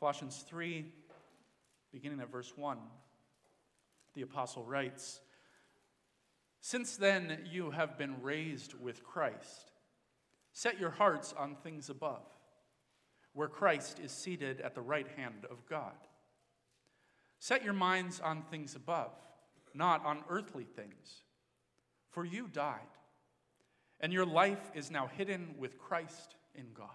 Colossians 3, beginning at verse 1, the apostle writes, "Since then you have been raised with Christ. Set your hearts on things above, where Christ is seated at the right hand of God. Set your minds on things above, not on earthly things. For you died, and your life is now hidden with Christ in God.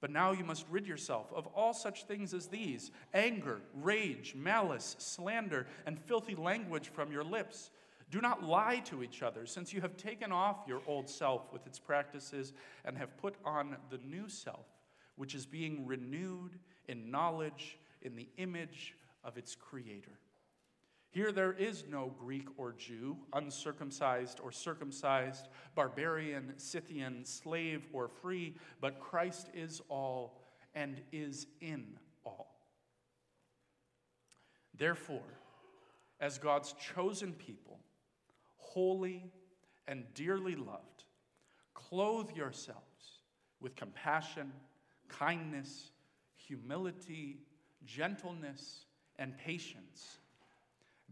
but now you must rid yourself of all such things as these: anger, rage, malice, slander, and filthy language from your lips. Do not lie to each other, since you have taken off your old self with its practices and have put on the new self, which is being renewed in knowledge in the image of its creator. Here there is no Greek or Jew, uncircumcised or circumcised, barbarian, Scythian, slave or free, but Christ is all and is in all. Therefore, as God's chosen people, holy and dearly loved, clothe yourselves with compassion, kindness, humility, gentleness, and patience.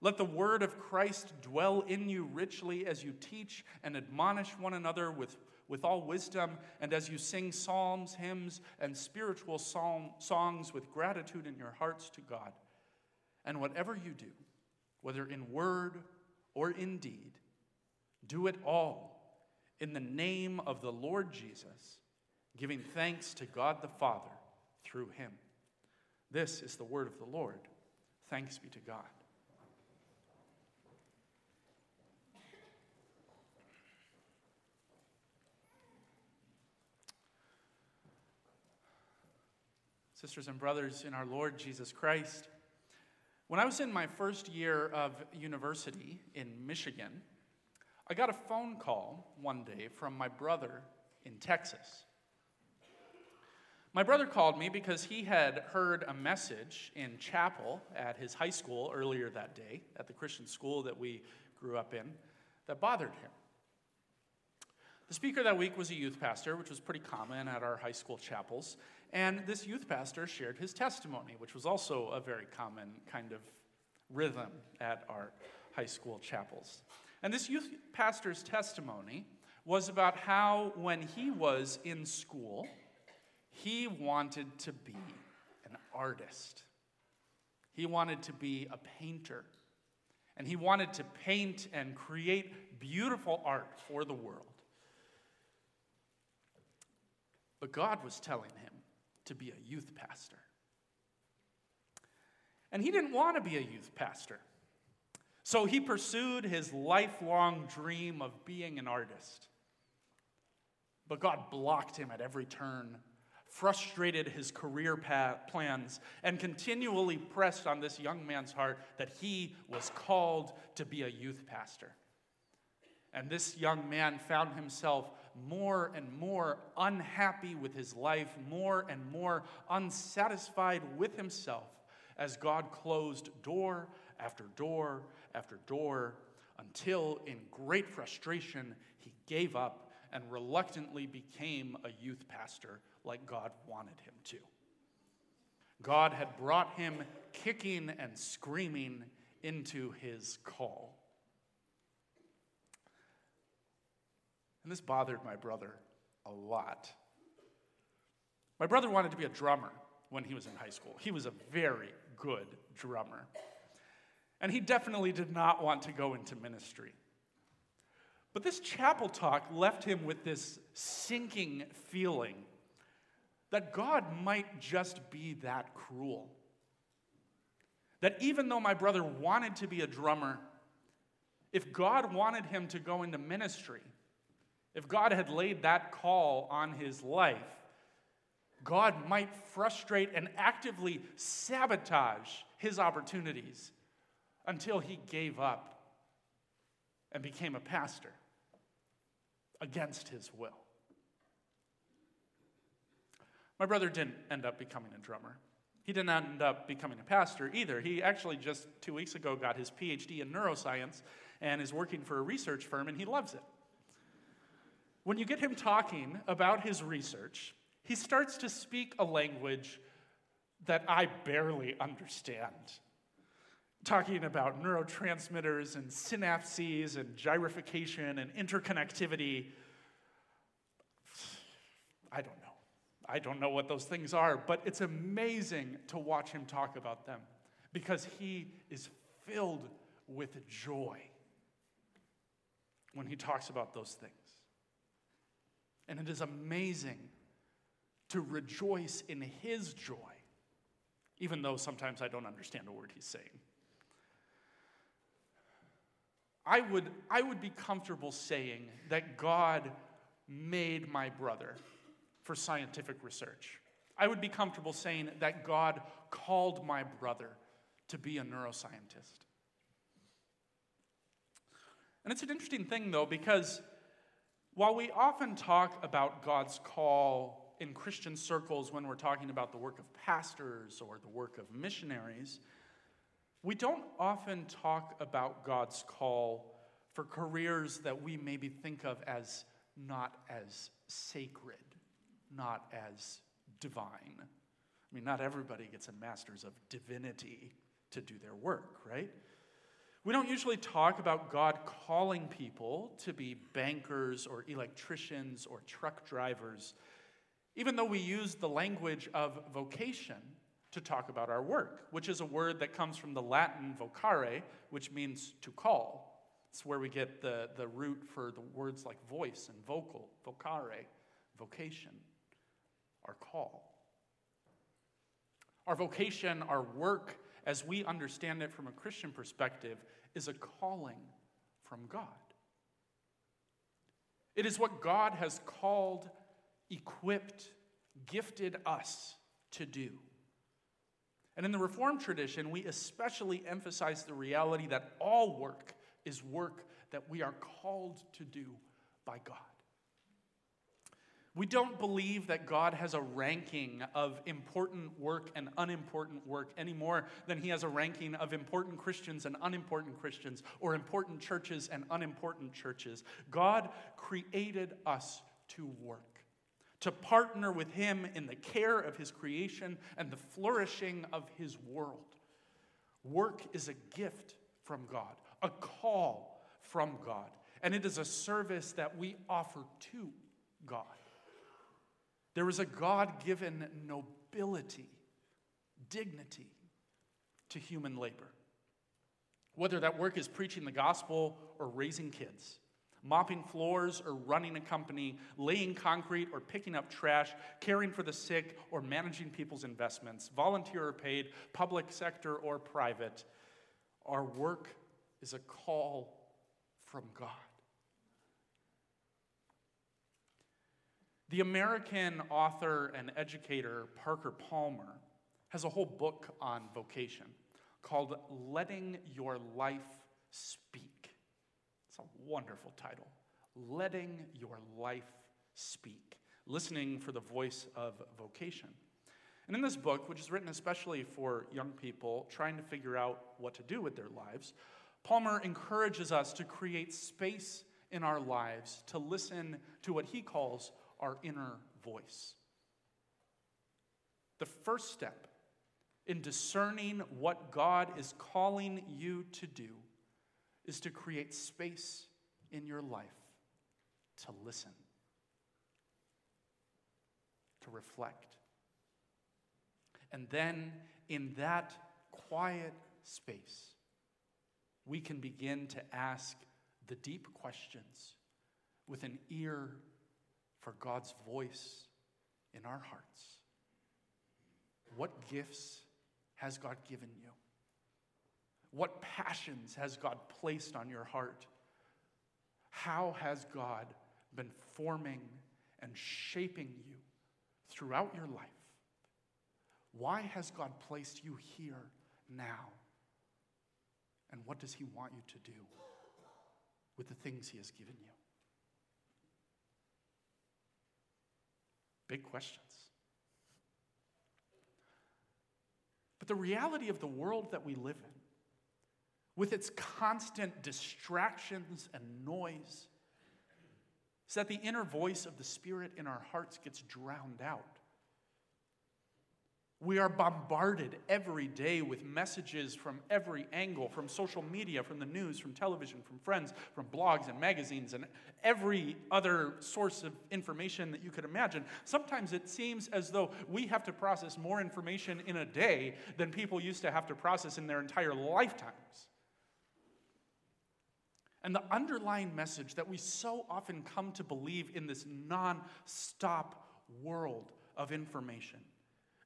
Let the word of Christ dwell in you richly as you teach and admonish one another with all wisdom, and as you sing psalms, hymns, and spiritual songs with gratitude in your hearts to God. And whatever you do, whether in word or in deed, do it all in the name of the Lord Jesus, giving thanks to God the Father through him." This is the word of the Lord. Thanks be to God. Sisters and brothers in our Lord Jesus Christ, when I was in my first year of university in Michigan, I got a phone call one day from my brother in Texas. My brother called me because he had heard a message in chapel at his high school earlier that day, at the Christian school that we grew up in, that bothered him. The speaker that week was a youth pastor, which was pretty common at our high school chapels, and this youth pastor shared his testimony, which was also a very common kind of rhythm at our high school chapels. And this youth pastor's testimony was about how when he was in school, he wanted to be an artist. He wanted to be a painter, and he wanted to paint and create beautiful art for the world. But God was telling him to be a youth pastor. And he didn't want to be a youth pastor. So he pursued his lifelong dream of being an artist. But God blocked him at every turn, frustrated his career plans, and continually pressed on this young man's heart that he was called to be a youth pastor. And this young man found himself more and more unhappy with his life, more and more unsatisfied with himself, as God closed door after door after door, until in great frustration he gave up and reluctantly became a youth pastor like God wanted him to. God had brought him kicking and screaming into his call. And this bothered my brother a lot. My brother wanted to be a drummer when he was in high school. He was a very good drummer. And he definitely did not want to go into ministry. But this chapel talk left him with this sinking feeling that God might just be that cruel. That even though my brother wanted to be a drummer, if God wanted him to go into ministry, if God had laid that call on his life, God might frustrate and actively sabotage his opportunities until he gave up and became a pastor against his will. My brother didn't end up becoming a drummer. He didn't end up becoming a pastor either. He actually just 2 weeks ago got his PhD in neuroscience and is working for a research firm, and he loves it. When you get him talking about his research, he starts to speak a language that I barely understand, talking about neurotransmitters and synapses and gyrification and interconnectivity. I don't know what those things are, but it's amazing to watch him talk about them because he is filled with joy when he talks about those things. And it is amazing to rejoice in his joy, even though sometimes I don't understand a word he's saying. I would be comfortable saying that God made my brother for scientific research. I would be comfortable saying that God called my brother to be a neuroscientist. And it's an interesting thing, though, because while we often talk about God's call in Christian circles when we're talking about the work of pastors or the work of missionaries, we don't often talk about God's call for careers that we maybe think of as not as sacred, not as divine. I mean, not everybody gets a master's of divinity to do their work, right? We don't usually talk about God calling people to be bankers or electricians or truck drivers, even though we use the language of vocation to talk about our work, which is a word that comes from the Latin vocare, which means to call. It's where we get the root for the words like voice and vocal, vocare, vocation, our call. Our vocation, our work, as we understand it from a Christian perspective, is a calling from God. It is what God has called, equipped, gifted us to do. And in the Reformed tradition, we especially emphasize the reality that all work is work that we are called to do by God. We don't believe that God has a ranking of important work and unimportant work any more than he has a ranking of important Christians and unimportant Christians, or important churches and unimportant churches. God created us to work, to partner with him in the care of his creation and the flourishing of his world. Work is a gift from God, a call from God, and it is a service that we offer to God. There is a God-given nobility, dignity to human labor, whether that work is preaching the gospel or raising kids, mopping floors or running a company, laying concrete or picking up trash, caring for the sick or managing people's investments, volunteer or paid, public sector or private. Our work is a call from God. The American author and educator Parker Palmer has a whole book on vocation called Letting Your Life Speak. It's a wonderful title, Letting Your Life Speak, listening for the voice of vocation. And in this book, which is written especially for young people trying to figure out what to do with their lives, Palmer encourages us to create space in our lives to listen to what he calls our inner voice. The first step in discerning what God is calling you to do is to create space in your life to listen, to reflect. And then in that quiet space, we can begin to ask the deep questions with an ear for God's voice in our hearts. What gifts has God given you? What passions has God placed on your heart? How has God been forming and shaping you throughout your life? Why has God placed you here now? And what does he want you to do with the things he has given you? Big questions. But the reality of the world that we live in, with its constant distractions and noise, is that the inner voice of the Spirit in our hearts gets drowned out. We are bombarded every day with messages from every angle, from social media, from the news, from television, from friends, from blogs and magazines, and every other source of information that you could imagine. Sometimes it seems as though we have to process more information in a day than people used to have to process in their entire lifetimes. And the underlying message that we so often come to believe in this non-stop world of information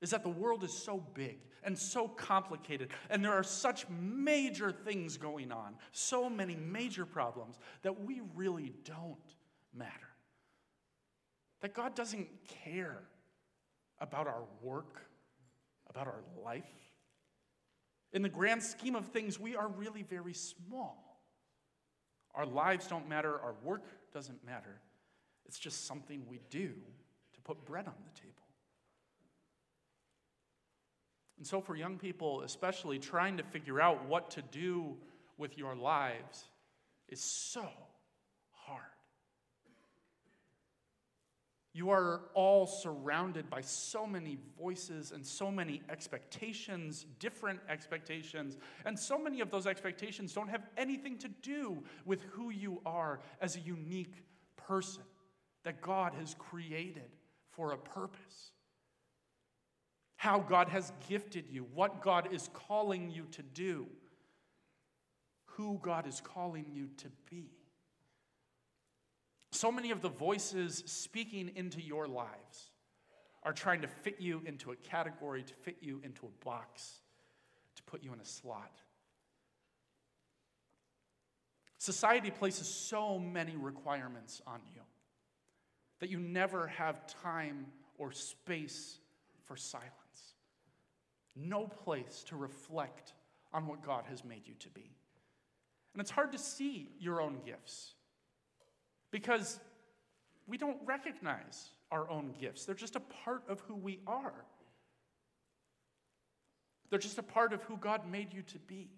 is that the world is so big and so complicated, and there are such major things going on, so many major problems, that we really don't matter. That God doesn't care about our work, about our life. In the grand scheme of things, we are really very small. Our lives don't matter, our work doesn't matter. It's just something we do to put bread on the table. And so for young people, especially, trying to figure out what to do with your lives is so hard. You are all surrounded by so many voices and so many expectations, different expectations, and so many of those expectations don't have anything to do with who you are as a unique person that God has created for a purpose. How God has gifted you, what God is calling you to do, who God is calling you to be. So many of the voices speaking into your lives are trying to fit you into a category, to fit you into a box, to put you in a slot. Society places so many requirements on you that you never have time or space for silence. No place to reflect on what God has made you to be. And it's hard to see your own gifts because we don't recognize our own gifts. They're just a part of who we are. They're just a part of who God made you to be.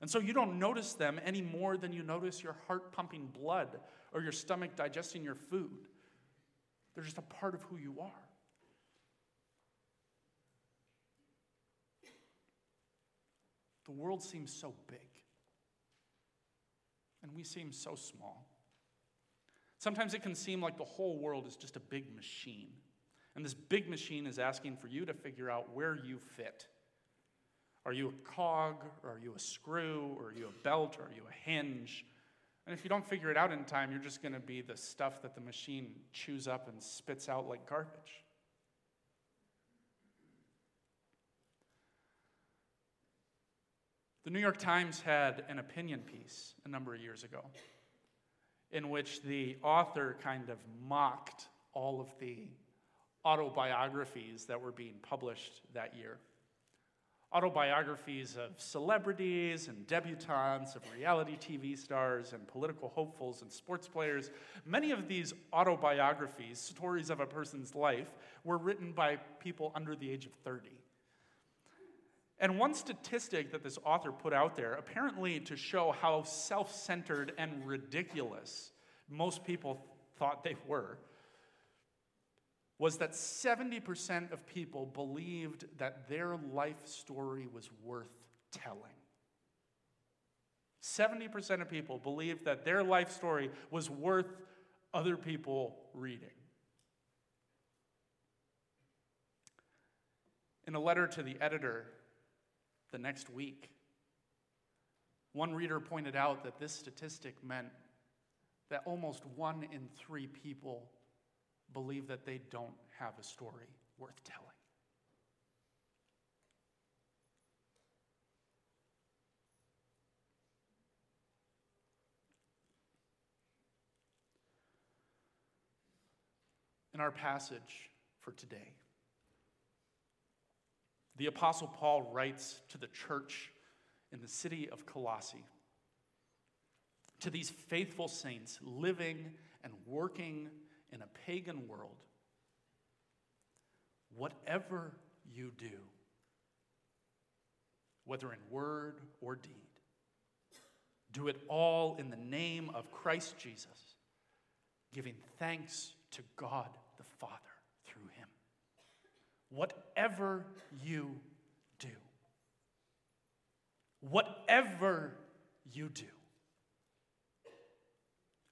And so you don't notice them any more than you notice your heart pumping blood or your stomach digesting your food. They're just a part of who you are. The world seems so big, and we seem so small. Sometimes it can seem like the whole world is just a big machine, and this big machine is asking for you to figure out where you fit. Are you a cog, or are you a screw, or are you a belt, or are you a hinge? And if you don't figure it out in time, you're just going to be the stuff that the machine chews up and spits out like garbage. The New York Times had an opinion piece a number of years ago in which the author kind of mocked all of the autobiographies that were being published that year. Autobiographies of celebrities and debutantes, of reality TV stars and political hopefuls and sports players. Many of these autobiographies, stories of a person's life, were written by people under the age of 30. And one statistic that this author put out there, apparently to show how self-centered and ridiculous most people thought they were, was that 70% of people believed that their life story was worth telling. 70% of people believed that their life story was worth other people reading. In a letter to the editor, the next week. One reader pointed out that this statistic meant that almost 1 in 3 people believe that they don't have a story worth telling. In our passage for today, the Apostle Paul writes to the church in the city of Colossae, to these faithful saints living and working in a pagan world, whatever you do, whether in word or deed, do it all in the name of Christ Jesus, giving thanks to God the Father through him. Whatever you do. Whatever you do.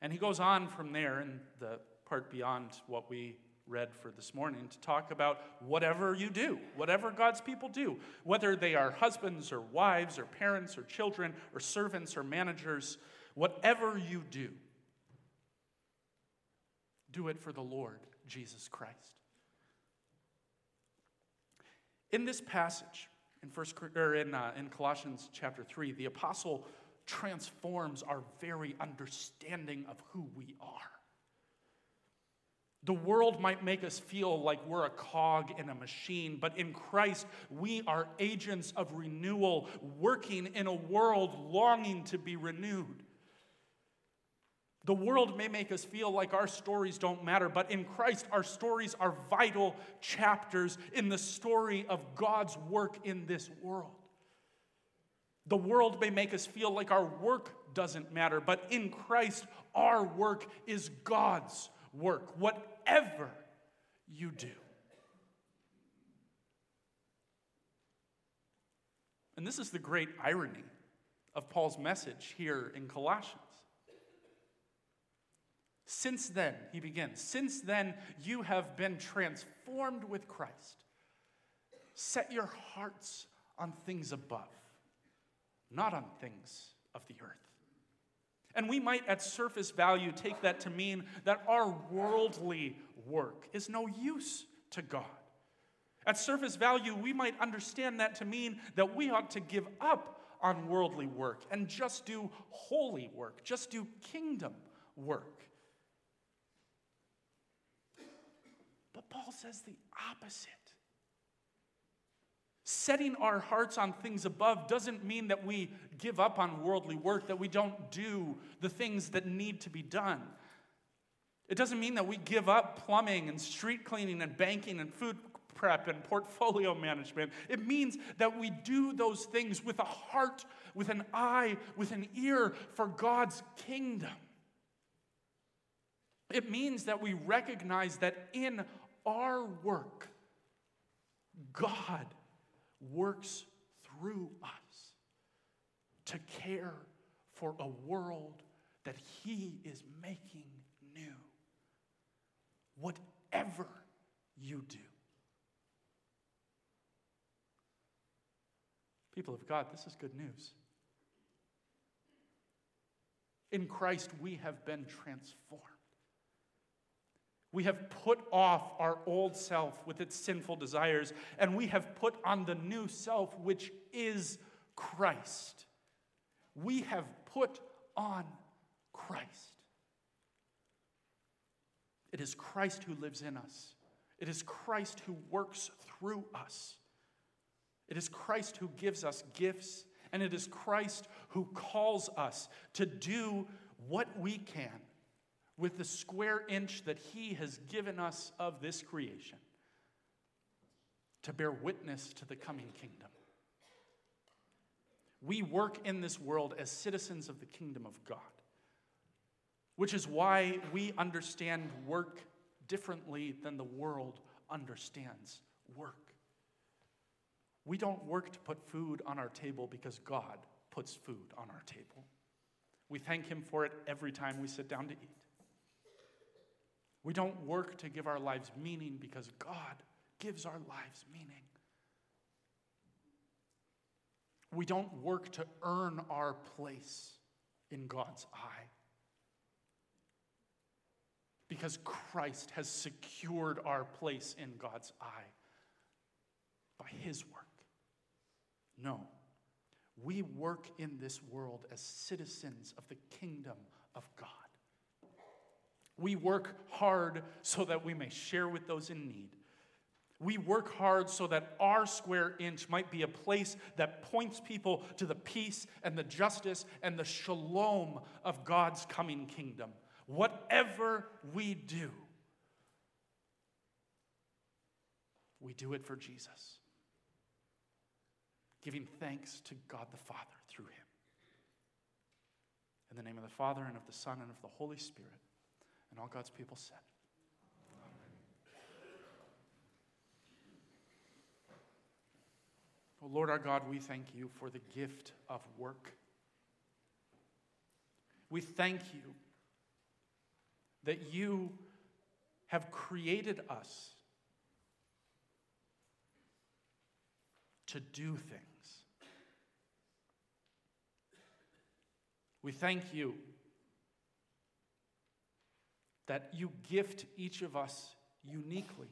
And he goes on from there in the part beyond what we read for this morning to talk about whatever you do, whatever God's people do, whether they are husbands or wives or parents or children or servants or managers, whatever you do, do it for the Lord Jesus Christ. In this passage, in Colossians chapter 3, the apostle transforms our very understanding of who we are. The world might make us feel like we're a cog in a machine, but in Christ, we are agents of renewal, working in a world longing to be renewed. The world may make us feel like our stories don't matter, but in Christ, our stories are vital chapters in the story of God's work in this world. The world may make us feel like our work doesn't matter, but in Christ, our work is God's work, whatever you do. And this is the great irony of Paul's message here in Colossians. Since then, he begins, since then you have been transformed with Christ. Set your hearts on things above, not on things of the earth. And we might at surface value take that to mean that our worldly work is no use to God. At surface value, we might understand that to mean that we ought to give up on worldly work and just do holy work, just do kingdom work. But Paul says the opposite. Setting our hearts on things above doesn't mean that we give up on worldly work, that we don't do the things that need to be done. It doesn't mean that we give up plumbing and street cleaning and banking and food prep and portfolio management. It means that we do those things with a heart, with an eye, with an ear for God's kingdom. It means that we recognize that in our work, God works through us to care for a world that he is making new. Whatever you do. People of God, this is good news. In Christ, we have been transformed. We have put off our old self with its sinful desires, and we have put on the new self, which is Christ. We have put on Christ. It is Christ who lives in us. It is Christ who works through us. It is Christ who gives us gifts, and it is Christ who calls us to do what we can with the square inch that he has given us of this creation to bear witness to the coming kingdom. We work in this world as citizens of the kingdom of God, which is why we understand work differently than the world understands work. We don't work to put food on our table because God puts food on our table. We thank him for it every time we sit down to eat. We don't work to give our lives meaning because God gives our lives meaning. We don't work to earn our place in God's eye, because Christ has secured our place in God's eye by his work. No, we work in this world as citizens of the kingdom of God. We work hard so that we may share with those in need. We work hard so that our square inch might be a place that points people to the peace and the justice and the shalom of God's coming kingdom. Whatever we do it for Jesus, giving thanks to God the Father through him. In the name of the Father, and of the Son, and of the Holy Spirit, and all God's people said. Oh, Lord our God, we thank you for the gift of work. We thank you that you have created us to do things. We thank you that you gift each of us uniquely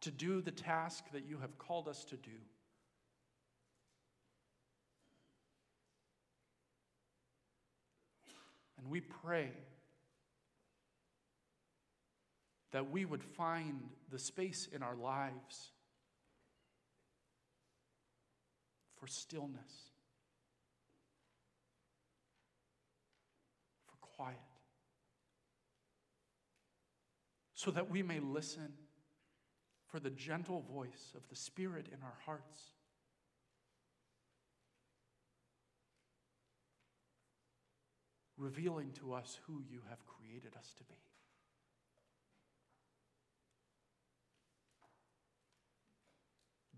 to do the task that you have called us to do. And we pray that we would find the space in our lives for stillness, for quiet, so that we may listen for the gentle voice of the Spirit in our hearts. Revealing to us who you have created us to be.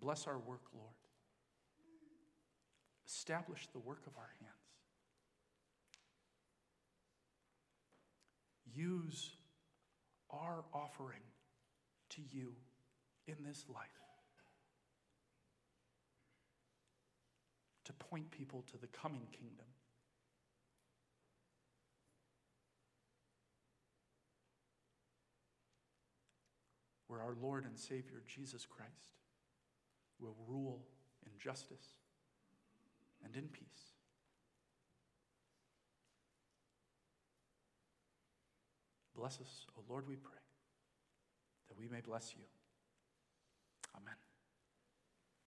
Bless our work, Lord. Establish the work of our hands. Use our offering to you in this life to point people to the coming kingdom. Where our Lord and Savior Jesus Christ will rule in justice and in peace. Bless us, O Lord, we pray, that we may bless you. Amen.